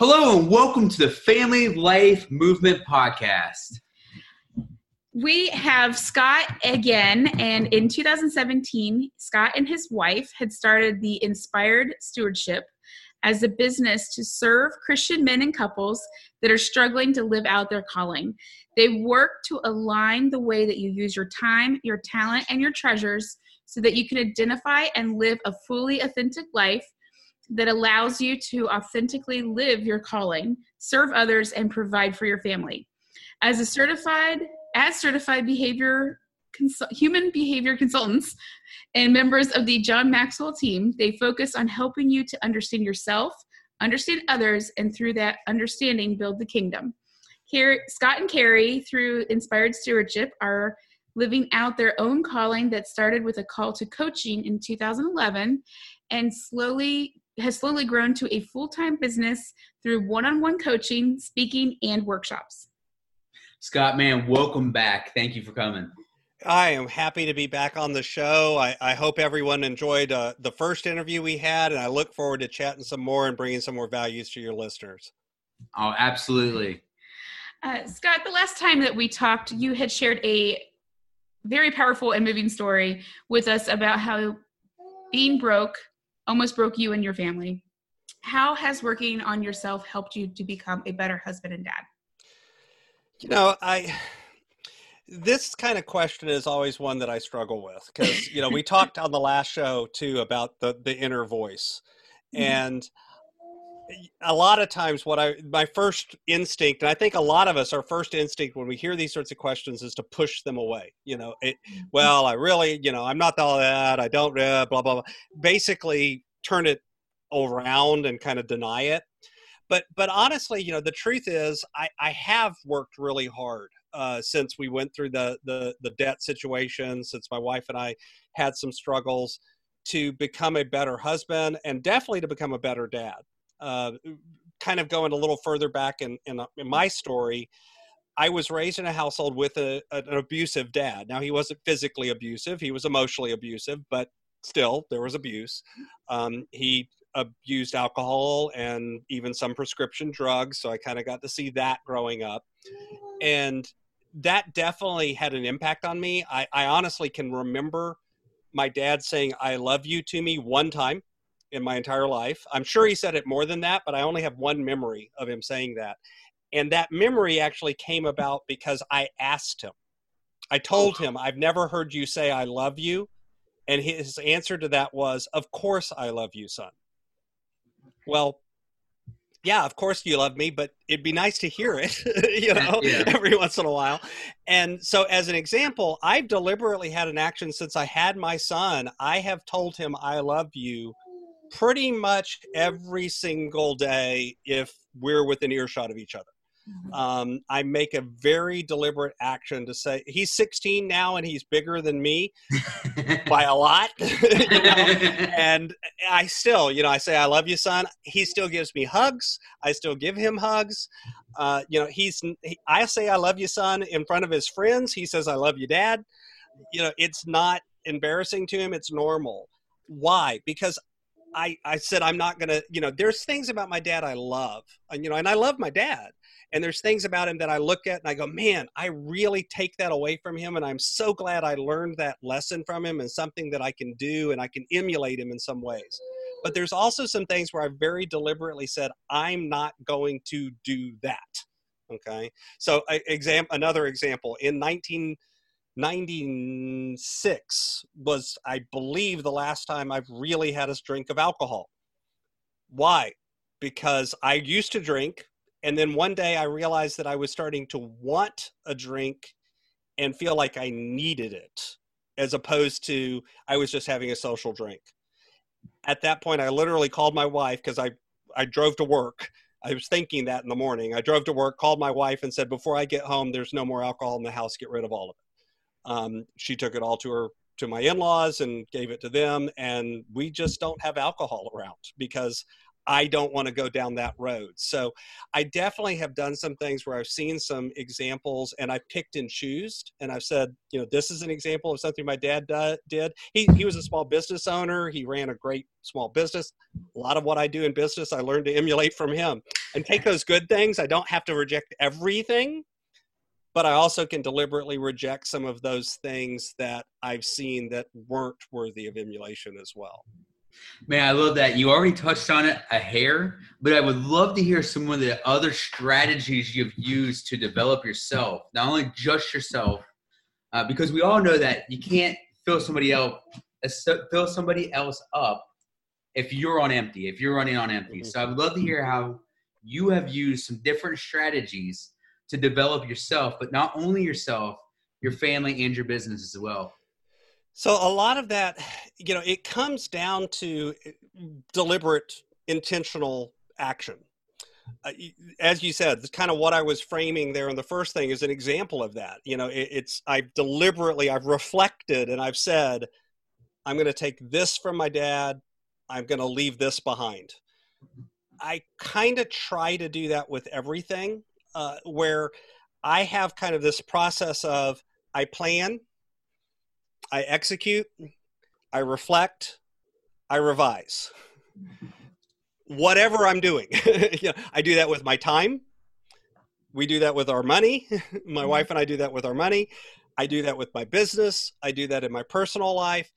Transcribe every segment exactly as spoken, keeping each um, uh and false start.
Hello and welcome to the Family Life Movement Podcast. We have Scott again, and in two thousand seventeen, Scott and his wife had started the Inspired Stewardship as a business to serve Christian men and couples that are struggling to live out their calling. They work to align the way that you use your time, your talent, and your treasures so that you can identify and live a fully authentic life that allows you to authentically live your calling, serve others, and provide for your family. As a certified, as certified behavior, consul, human behavior consultants and members of the John Maxwell team, they focus on helping you to understand yourself, understand others, and through that understanding, build the kingdom. Here, Scott and Carrie, through Inspired Stewardship, are living out their own calling that started with a call to coaching in two thousand eleven and slowly has slowly grown to a full-time business through one-on-one coaching, speaking, and workshops. Scott, man, welcome back. Thank you for coming. I am happy to be back on the show. I, I hope everyone enjoyed uh, the first interview we had, and I look forward to chatting some more and bringing some more values to your listeners. Oh, absolutely. Uh, Scott, the last time that we talked, you had shared a very powerful and moving story with us about how being broke almost broke you and your family. How has working on yourself helped you to become a better husband and dad? You know, I, this kind of question is always one that I struggle with because, you know, we talked on the last show too about the, the inner voice. Mm-hmm. And a lot of times what I, my first instinct, and I think a lot of us, our first instinct when we hear these sorts of questions is to push them away. You know, it, well, I really, you know, I'm not all that, I don't, uh, blah, blah, blah. Basically turn it around and kind of deny it. But, but honestly, you know, the truth is I, I have worked really hard uh, since we went through the, the, the debt situation, since my wife and I had some struggles to become a better husband and definitely to become a better dad. Uh, kind of going a little further back in, in, in my story, I was raised in a household with a, an abusive dad. Now, he wasn't physically abusive. He was emotionally abusive, but still there was abuse. Um, he abused alcohol and even some prescription drugs. So I kind of got to see that growing up. And that definitely had an impact on me. I, I honestly can remember my dad saying, "I love you" to me one time in my entire life. I'm sure he said it more than that, but I only have one memory of him saying that. And that memory actually came about because I asked him. I told him, "I've never heard you say I love you." And his answer to that was, "Of course I love you, son." Well, yeah, of course you love me, but it'd be nice to hear it, you know, yeah. every once in a while. And so as an example, I've deliberately had an action since I had my son. I have told him I love you pretty much every single day if we're within earshot of each other. Mm-hmm. Um, I make a very deliberate action to say, he's sixteen now and he's bigger than me by a lot. You know? And I still, you know, I say, "I love you, son." He still gives me hugs. I still give him hugs. Uh, you know, he's, he, I say, "I love you, son," in front of his friends. He says, "I love you, dad." You know, it's not embarrassing to him. It's normal. Why? Because I, I said, I'm not going to, you know, there's things about my dad I love, and, you know, and I love my dad. And there's things about him that I look at and I go, man, I really take that away from him. And I'm so glad I learned that lesson from him and something that I can do and I can emulate him in some ways. But there's also some things where I very deliberately said, I'm not going to do that. Okay. So I, exam, another example in nineteen ninety-six was, I believe, the last time I've really had a drink of alcohol. Why? Because I used to drink. And then one day I realized that I was starting to want a drink and feel like I needed it, as opposed to I was just having a social drink. at that point, I literally called my wife because I, I drove to work. I was thinking that in the morning. I drove to work, called my wife and said, before I get home, there's no more alcohol in the house. Get rid of all of it. Um, she took it all to her, to my in-laws and gave it to them. And we just don't have alcohol around because I don't want to go down that road. So I definitely have done some things where I've seen some examples and I picked and choosed. And I've said, you know, this is an example of something my dad did. He he was a small business owner. He ran a great small business. A lot of what I do in business, I learned to emulate from him and take those good things. I don't have to reject everything, but I also can deliberately reject some of those things that I've seen that weren't worthy of emulation as well. Man, I love that. You already touched on it a hair, but I would love to hear some of the other strategies you've used to develop yourself, not only just yourself, uh, because we all know that you can't fill somebody else fill somebody else up if you're on empty, if you're running on empty. Mm-hmm. So I would love to hear how you have used some different strategies to develop yourself, but not only yourself, your family and your business as well. So a lot of that, you know, it comes down to deliberate, intentional action. Uh, as you said, that's kind of what I was framing there. And the first thing is an example of that. You know, it, it's, I've deliberately, I've reflected and I've said, I'm going to take this from my dad. I'm going to leave this behind. I kind of try to do that with everything, uh, where I have kind of this process of I plan, I execute, I reflect, I revise. Whatever I'm doing. You know, I do that with my time. We do that with our money. My wife and I do that with our money. I do that with my business. I do that in my personal life.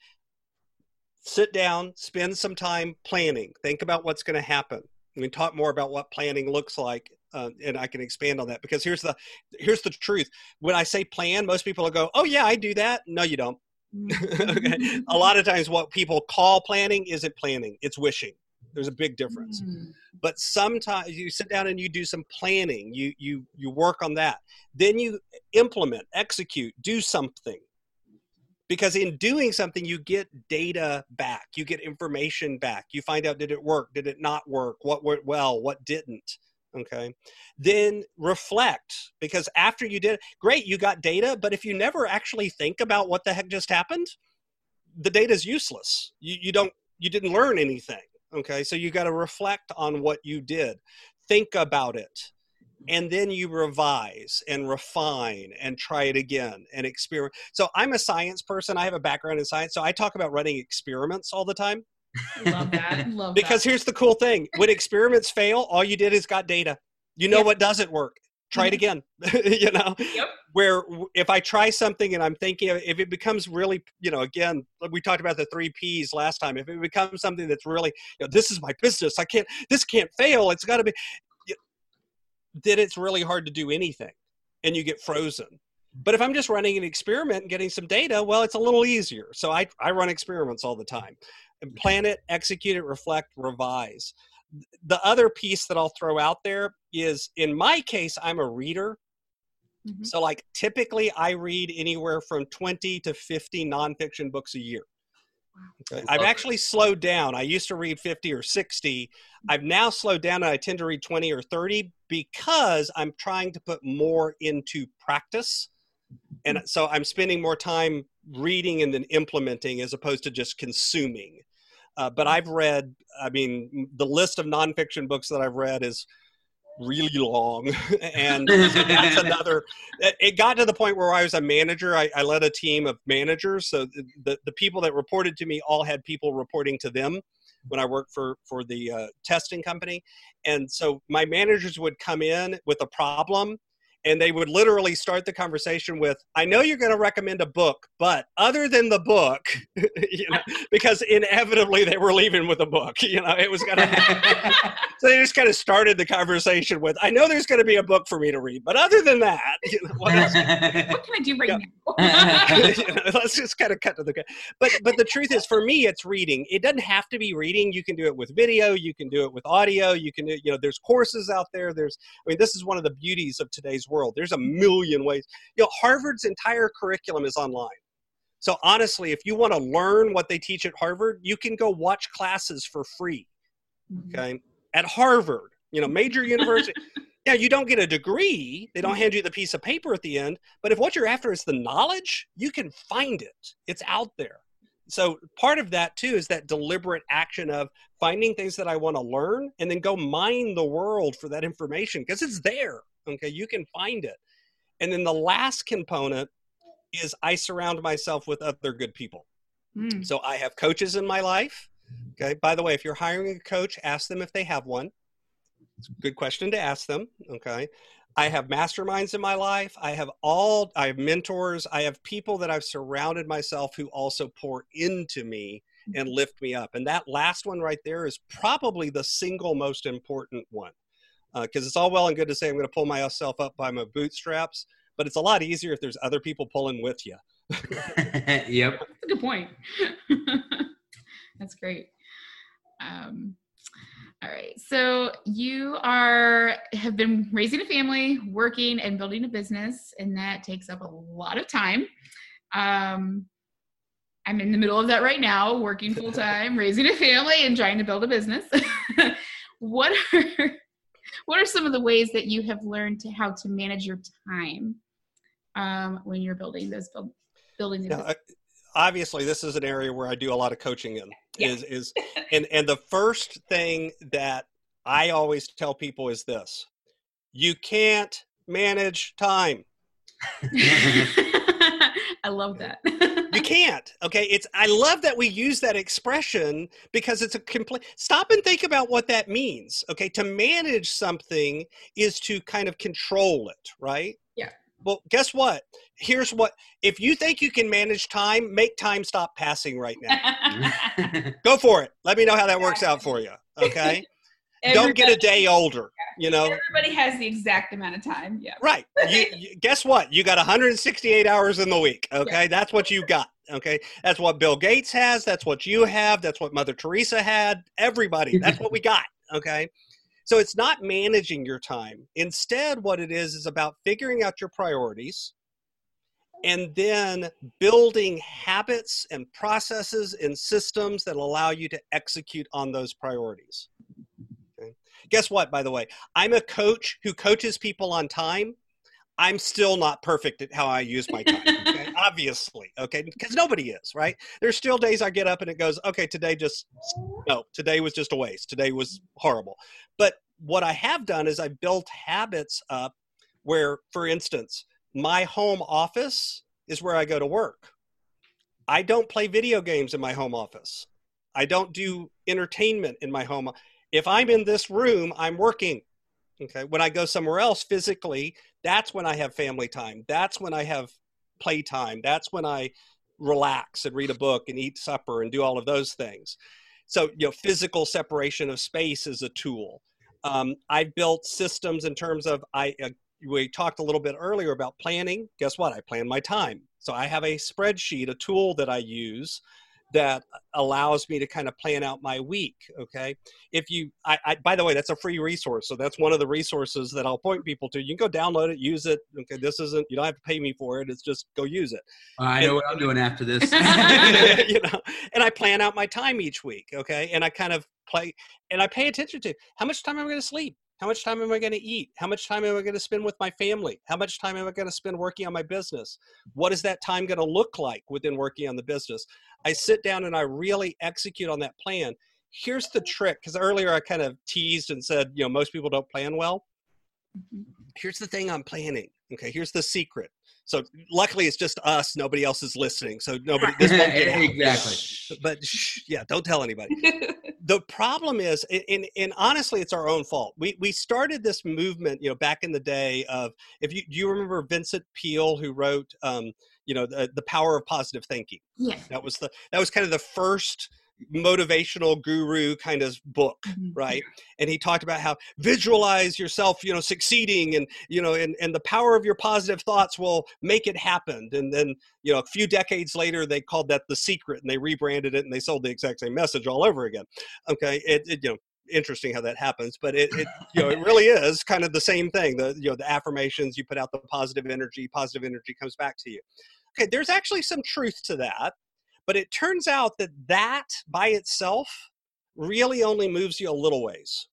Sit down, spend some time planning. Think about what's going to happen. We can talk more about what planning looks like. Uh, and I can expand on that because here's the, here's the truth. When I say plan, most people will go, oh yeah, I do that. No, you don't. Okay. A lot of times what people call planning isn't planning, it's wishing. There's a big difference. Mm. But sometimes you sit down and you do some planning, you you you work on that. Then you implement, execute, do something. Because in doing something, you get data back, you get information back, you find out, did it work, did it not work, what went well, what didn't. Okay. Then reflect, because after you did, great, you got data, but if you never actually think about what the heck just happened, the data is useless. You, you don't, you didn't learn anything. Okay. So you got to reflect on what you did, think about it, and then you revise and refine and try it again and experiment. So I'm a science person. I have a background in science. So I talk about running experiments all the time. Love that. Love because that. Here's the cool thing. When experiments fail, all you did is got data. You know yep. What doesn't work. Try it again. You know, yep. Where if I try something and I'm thinking, if it becomes really, you know, again, we talked about the three P's last time. If it becomes something that's really, you know, this is my business. I can't, this can't fail. It's got to be, then it's really hard to do anything and you get frozen. But if I'm just running an experiment and getting some data, well, it's a little easier. So I, I run experiments all the time. And plan it, execute it, reflect, revise. The other piece that I'll throw out there is, in my case, I'm a reader. Mm-hmm. So like typically I read anywhere from twenty to fifty nonfiction books a year. Wow. I've actually it. slowed down. I used to read fifty or sixty. I've now slowed down and I tend to read twenty or thirty because I'm trying to put more into practice. And so I'm spending more time reading and then implementing as opposed to just consuming. Uh, but I've read, I mean, the list of nonfiction books that I've read is really long. And that's another, it got to the point where I was a manager. I, I led a team of managers. So the, the people that reported to me all had people reporting to them when I worked for, for the uh, testing company. And so my managers would come in with a problem. And they would literally start the conversation with, I know you're going to recommend a book, but other than the book, you know, because inevitably they were leaving with a book, you know, it was going to, so they just kind of started the conversation with, I know there's going to be a book for me to read, but other than that, you know, what, else? What can I do right yeah. now? You know, let's just kind of cut to the, but, but the truth is for me, it's reading. It doesn't have to be reading. You can do it with video. You can do it with audio. You can, do, you know, there's courses out there. There's, I mean, this is one of the beauties of today's world. There's a million ways. You know, Harvard's entire curriculum is online. So honestly, if you want to learn what they teach at Harvard, you can go watch classes for free. Okay. At Harvard, you know, major university. Yeah, you don't get a degree. They don't hand you the piece of paper at the end. But if what you're after is the knowledge, you can find it. It's out there. So part of that too is that deliberate action of finding things that I want to learn and then go mine the world for that information because it's there. Okay, you can find it. And then the last component is I surround myself with other good people. Mm. So I have coaches in my life. Okay. By the way, if you're hiring a coach, ask them if they have one. It's a good question to ask them. Okay. I have masterminds in my life. I have all, I have mentors. I have people that I've surrounded myself who also pour into me and lift me up. And that last one right there is probably the single most important one. Because uh, it's all well and good to say, I'm going to pull myself up by my bootstraps, but it's a lot easier if there's other people pulling with you. Yep. That's a good point. That's great. Um, all right. So you are, have been raising a family, working and building a business, and that takes up a lot of time. Um, I'm in the middle of that right now, working full time, raising a family and trying to build a business. What are, what are some of the ways that you have learned to how to manage your time um, when you're building those build, building the now, business? I, Obviously, this is an area where I do a lot of coaching in. Yeah. Is is and, and the first thing that I always tell people is this. You can't manage time. I love that. You can't. Okay. It's I love that we use that expression because it's a complete stop and think about what that means. Okay. To manage something is to kind of control it, right? Yeah. Well, guess what? Here's what, if you think you can manage time, make time stop passing right now. Go for it. Let me know how that works out for you. Okay. Don't get a day older, you know, everybody has the exact amount of time. Yeah. Right. You, you, guess what? You got one hundred sixty-eight hours in the week. Okay. Yeah. That's what you got. Okay. That's what Bill Gates has. That's what you have. That's what Mother Teresa had. Everybody. That's what we got. Okay. So it's not managing your time. Instead, what it is is about figuring out your priorities and then building habits and processes and systems that allow you to execute on those priorities. Okay. Guess what, by the way? I'm a coach who coaches people on time. I'm still not perfect at how I use my time, okay? Obviously, okay? Because nobody is, right? There's still days I get up and it goes, okay, today just, no, today was just a waste. Today was horrible. But what I have done is I built habits up where, for instance, my home office is where I go to work. I don't play video games in my home office. I don't do entertainment in my home. If I'm in this room, I'm working. Okay. When I go somewhere else physically, that's when I have family time. That's when I have play time. That's when I relax and read a book and eat supper and do all of those things. So, you know, physical separation of space is a tool. Um, I built systems in terms of, I uh, we talked a little bit earlier about planning. Guess what? I plan my time. So I have a spreadsheet, a tool that I use that allows me to kind of plan out my week. Okay. If you, I, I, by the way, that's a free resource. So that's one of the resources that I'll point people to. You can go download it, use it. Okay. This isn't, you don't have to pay me for it. It's just go use it. I know and, what I'm doing after this. You know, and I plan out my time each week. Okay. And I kind of play and I pay attention to how much time am I going to sleep? How much time am I going to eat? How much time am I going to spend with my family? How much time am I going to spend working on my business? What is that time going to look like within working on the business? I sit down and I really execute on that plan. Here's the trick, because earlier I kind of teased and said, you know, most people don't plan well. Here's the thing I'm planning. Okay, here's the secret. So luckily it's just us, nobody else is listening. So nobody, this won't get out. Exactly. But shh, yeah, don't tell anybody. The problem is, and, and honestly, it's our own fault. We we started this movement, you know, back in the day of, if you, do you remember Vincent Peale, who wrote, um, you know, the, the Power of Positive Thinking? Yeah. That was the, that was kind of the first motivational guru kind of book, mm-hmm. right? And he talked about how visualize yourself, you know, succeeding and, you know, and, and the power of your positive thoughts will make it happen. And then, you know, a few decades later, they called that The Secret and they rebranded it and they sold the exact same message all over again. Okay. It, it you know, interesting how that happens, but it, it, you know, it really is kind of the same thing. The, you know, the affirmations, you put out the positive energy, positive energy comes back to you. okay, there's actually some truth to that. But it turns out that that by itself really only moves you a little ways.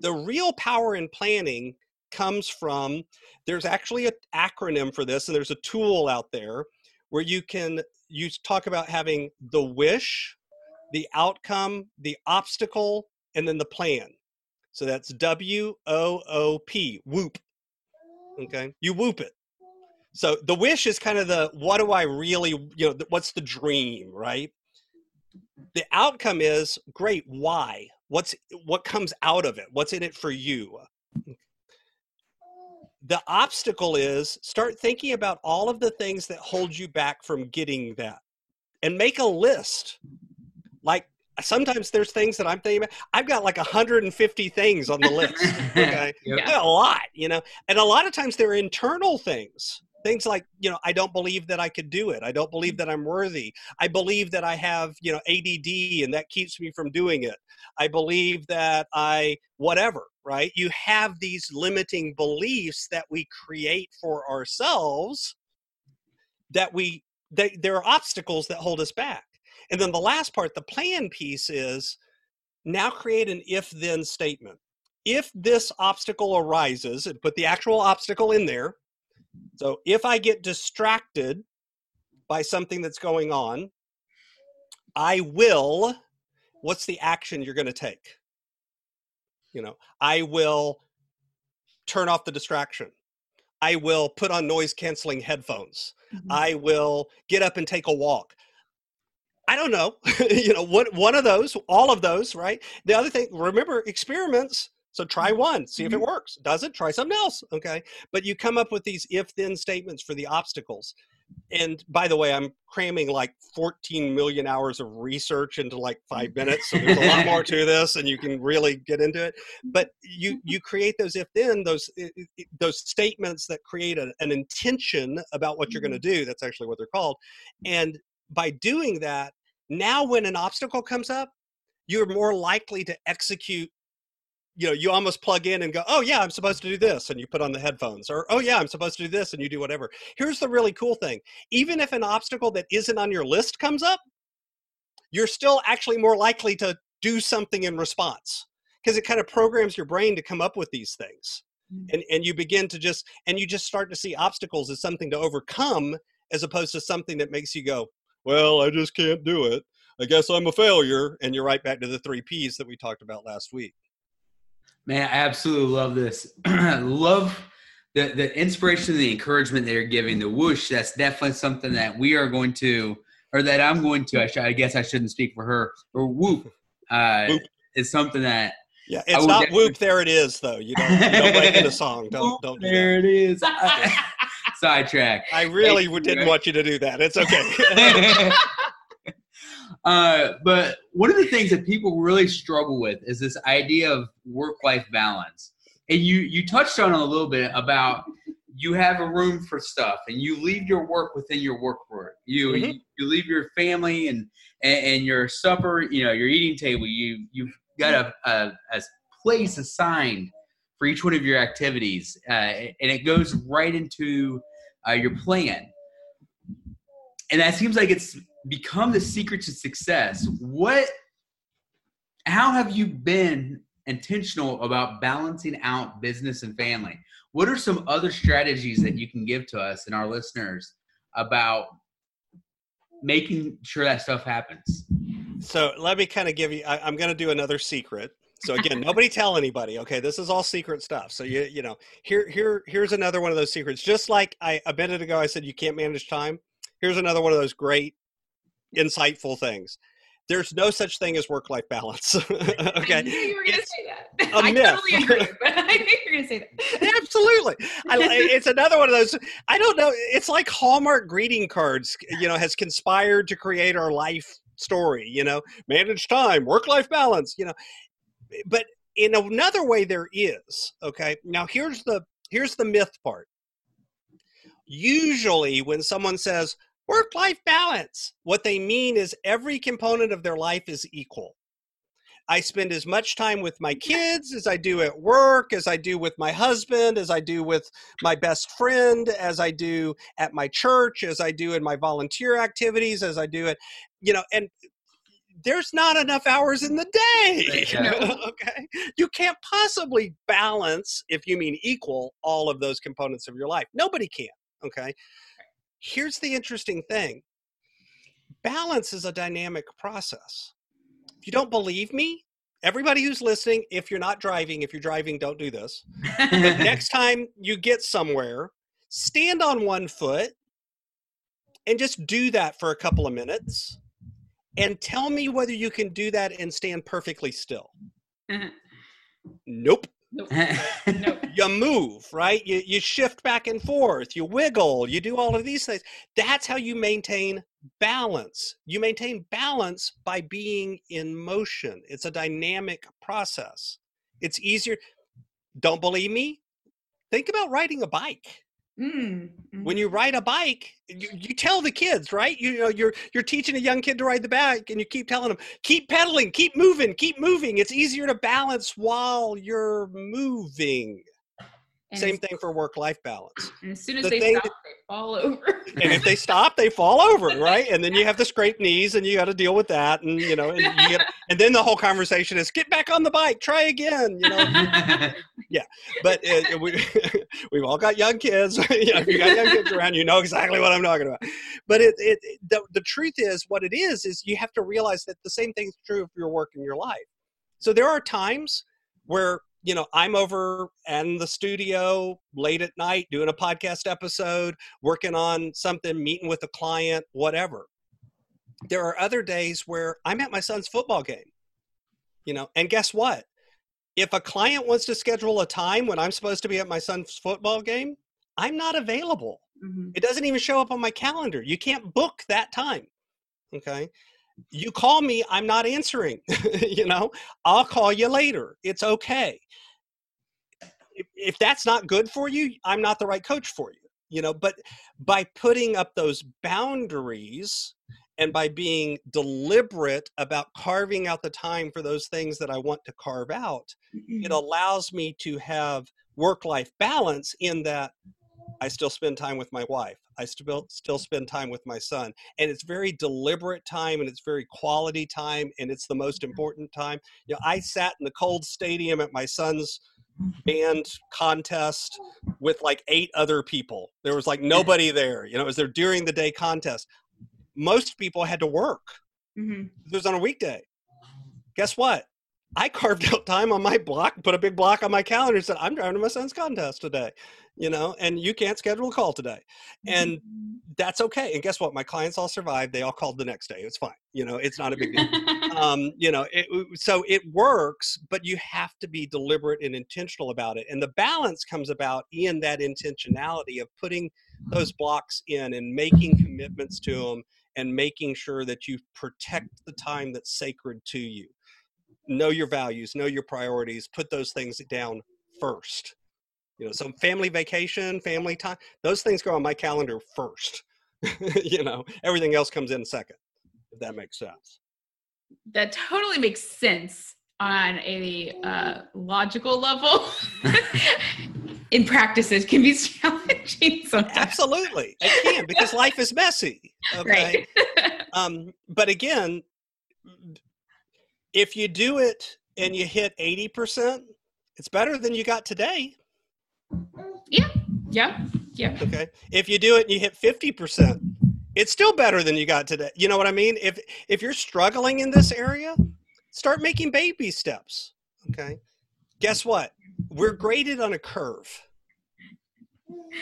The real power in planning comes from, there's actually an acronym for this, and there's a tool out there where you can you talk about having the wish, the outcome, the obstacle, and then the plan. So that's W O O P, whoop. Okay, you whoop it. So the wish is kind of the, what do I really, you know, what's the dream, right? The outcome is great. Why? What's, what comes out of it? What's in it for you? The obstacle is, start thinking about all of the things that hold you back from getting that, and make a list. Like, sometimes there's things that I'm thinking about. I've got like one hundred fifty things on the list. Okay, yeah. A lot, you know, and a lot of times they're internal things. Things like, you know, I don't believe that I could do it. I don't believe that I'm worthy. I believe that I have, you know, A D D and that keeps me from doing it. I believe that I, whatever, right? You have these limiting beliefs that we create for ourselves, that we, that there are obstacles that hold us back. And then the last part, the plan piece, is now create an if-then statement. If this obstacle arises, and put the actual obstacle in there. So if I get distracted by something that's going on, I will, what's the action you're going to take? You know, I will turn off the distraction. I will put on noise canceling headphones. Mm-hmm. I will get up and take a walk. I don't know, you know, what, one of those, all of those, right? The other thing, remember, experiments. So try one, see if it works. Does it? Try something else. Okay. But you come up with these if-then statements for the obstacles. And by the way, I'm cramming like fourteen million hours of research into like five minutes. So there's a lot more to this, and you can really get into it. But you you create those if-then, those those statements that create a, an intention about what you're going to do. That's actually what they're called. And by doing that, now when an obstacle comes up, you're more likely to execute. You know, you almost plug in and go, oh yeah, I'm supposed to do this. And you put on the headphones, or, oh yeah, I'm supposed to do this. And you do whatever. Here's the really cool thing. Even if an obstacle that isn't on your list comes up, you're still actually more likely to do something in response, because it kind of programs your brain to come up with these things. Mm-hmm. And, and you begin to just, and you just start to see obstacles as something to overcome, as opposed to something that makes you go, well, I just can't do it. I guess I'm a failure. And you're right back to the three P's that we talked about last week. Man, I absolutely love this. Love the, the inspiration and the encouragement that you're giving, the whoosh. That's definitely something that we are going to, or that I'm going to, I, sh- I guess I shouldn't speak for her, or whoop, uh, whoop. Is something that. Yeah, it's not definitely... whoop, there it is, though. You don't, you don't break into song. Don't, whoop, don't do there that. There it is. Sidetrack. I really Thank didn't you. want you to do that. It's okay. Uh, but one of the things that people really struggle with is this idea of work-life balance. And you, you touched on it a little bit about, you have a room for stuff and you leave your work within your work work. You, mm-hmm. you, you leave your family and, and, and your supper, you know, your eating table. You, you've got a, a, a place assigned for each one of your activities. Uh, and it goes right into uh, your plan. And that seems like it's become the secret to success. What, how have you been intentional about balancing out business and family? What are some other strategies that you can give to us and our listeners about making sure that stuff happens? So let me kind of give you, I, I'm going to do another secret. So again, nobody tell anybody, okay? This is all secret stuff. So you, you know, here, here, here's another one of those secrets. Just like I, a minute ago, I said, you can't manage time. Here's another one of those great, insightful things. There's no such thing as work-life balance. Okay. I knew you were going to say that. I myth. totally agree, but I knew you were going to say that. Absolutely. I, it's another one of those, I don't know, it's like Hallmark greeting cards, you know, has conspired to create our life story, you know, manage time, work-life balance, you know. But in another way there is, okay? Now here's the here's the myth part. Usually when someone says, work-life balance, what they mean is every component of their life is equal. I spend as much time with my kids as I do at work, as I do with my husband, as I do with my best friend, as I do at my church, as I do in my volunteer activities, as I do it, you know, and there's not enough hours in the day. Yeah. Okay. You can't possibly balance, if you mean equal, all of those components of your life. Nobody can. Okay. Here's the interesting thing. Balance is a dynamic process. If you don't believe me, everybody who's listening, if you're not driving, if you're driving, don't do this. But next time you get somewhere, stand on one foot and just do that for a couple of minutes and tell me whether you can do that and stand perfectly still. Nope. Nope. Nope. You move, right? You, you shift back and forth, you wiggle, you do all of these things. That's how you maintain balance. You maintain balance by being in motion. It's a dynamic process. It's easier. Don't believe me? Think about riding a bike. Mm-hmm. When you ride a bike, you, you tell the kids, right? You know, you're you're teaching a young kid to ride the bike, and you keep telling them, keep pedaling, keep moving, keep moving. It's easier to balance while you're moving. And same thing for work-life balance. And as soon as the they stop, that, they fall over. And if they stop, they fall over, right? And then you have the scraped knees, and you got to deal with that, and you know, and, you get, and then the whole conversation is get back on the bike, try again, you know. Yeah, but uh, we we've all got young kids. You know, if you got young kids around, you know exactly what I'm talking about. But it it the, the truth is, what it is is you have to realize that the same thing is true of your work and your life. So there are times where, you know, I'm over in the studio late at night doing a podcast episode, working on something, meeting with a client, whatever. There are other days where I'm at my son's football game, you know, and guess what? If a client wants to schedule a time when I'm supposed to be at my son's football game, I'm not available. Mm-hmm. It doesn't even show up on my calendar. You can't book that time. Okay. You call me, I'm not answering, you know, I'll call you later. It's okay. If, if that's not good for you, I'm not the right coach for you, you know, but by putting up those boundaries and by being deliberate about carving out the time for those things that I want to carve out, mm-hmm. it allows me to have work-life balance in that I still spend time with my wife. I still still spend time with my son. And it's very deliberate time, and it's very quality time, and it's the most important time. You know, I sat in the cold stadium at my son's band contest with like eight other people. There was like nobody there. You know, it was their during the day contest. Most people had to work. Mm-hmm. It was on a weekday. Guess what? I carved out time on my block, put a big block on my calendar and said, I'm driving to my son's contest today, you know, and you can't schedule a call today. And that's okay. And guess what? My clients all survived. They all called the next day. It's fine. You know, it's not a big deal. um, you know, it, so it works, but you have to be deliberate and intentional about it. And the balance comes about in that intentionality of putting those blocks in and making commitments to them and making sure that you protect the time that's sacred to you. Know your values, know your priorities, put those things down first. You know, some family vacation, family time, those things go on my calendar first. You know, everything else comes in second, if that makes sense. That totally makes sense on a uh, logical level. In practice, it can be challenging sometimes. Absolutely, it can, because life is messy. Okay. Right. um, but again, if you do it and you hit eighty percent, it's better than you got today. Yeah, yeah, yeah. Okay. If you do it and you hit fifty percent, it's still better than you got today. You know what I mean? If if you're struggling in this area, start making baby steps. Okay. Guess what? We're graded on a curve.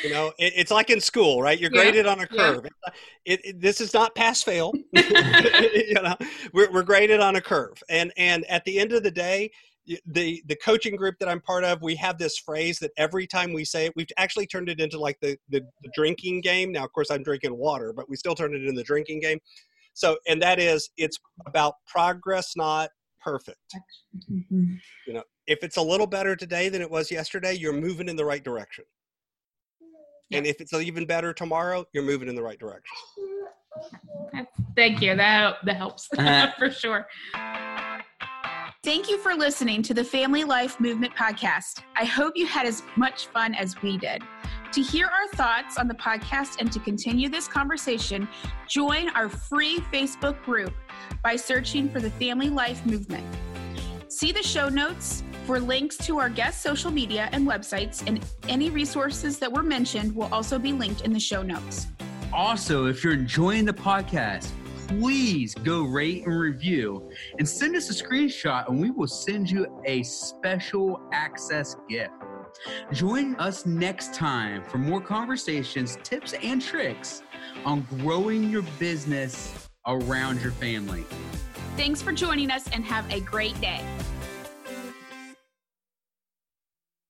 You know, it, it's like in school, right? You're graded yeah, on a curve. Yeah. It, it, this is not pass-fail. You know, we're, we're graded on a curve. And and at the end of the day, the the coaching group that I'm part of, we have this phrase that every time we say it, we've actually turned it into like the, the, the drinking game. Now, of course, I'm drinking water, but we still turn it into the drinking game. So, and that is, it's about progress, not perfect. Mm-hmm. You know, if it's a little better today than it was yesterday, you're moving in the right direction. And if it's even better tomorrow, you're moving in the right direction. Thank you. That, that helps uh-huh. For sure. Thank you for listening to the Family Life Movement Podcast. I hope you had as much fun as we did. To hear our thoughts on the podcast and to continue this conversation, join our free Facebook group by searching for the Family Life Movement. See the show notes for links to our guest social media and websites, and any resources that were mentioned will also be linked in the show notes. Also, if you're enjoying the podcast, please go rate and review and send us a screenshot, and we will send you a special access gift. Join us next time for more conversations, tips, and tricks on growing your business around your family. Thanks for joining us and have a great day.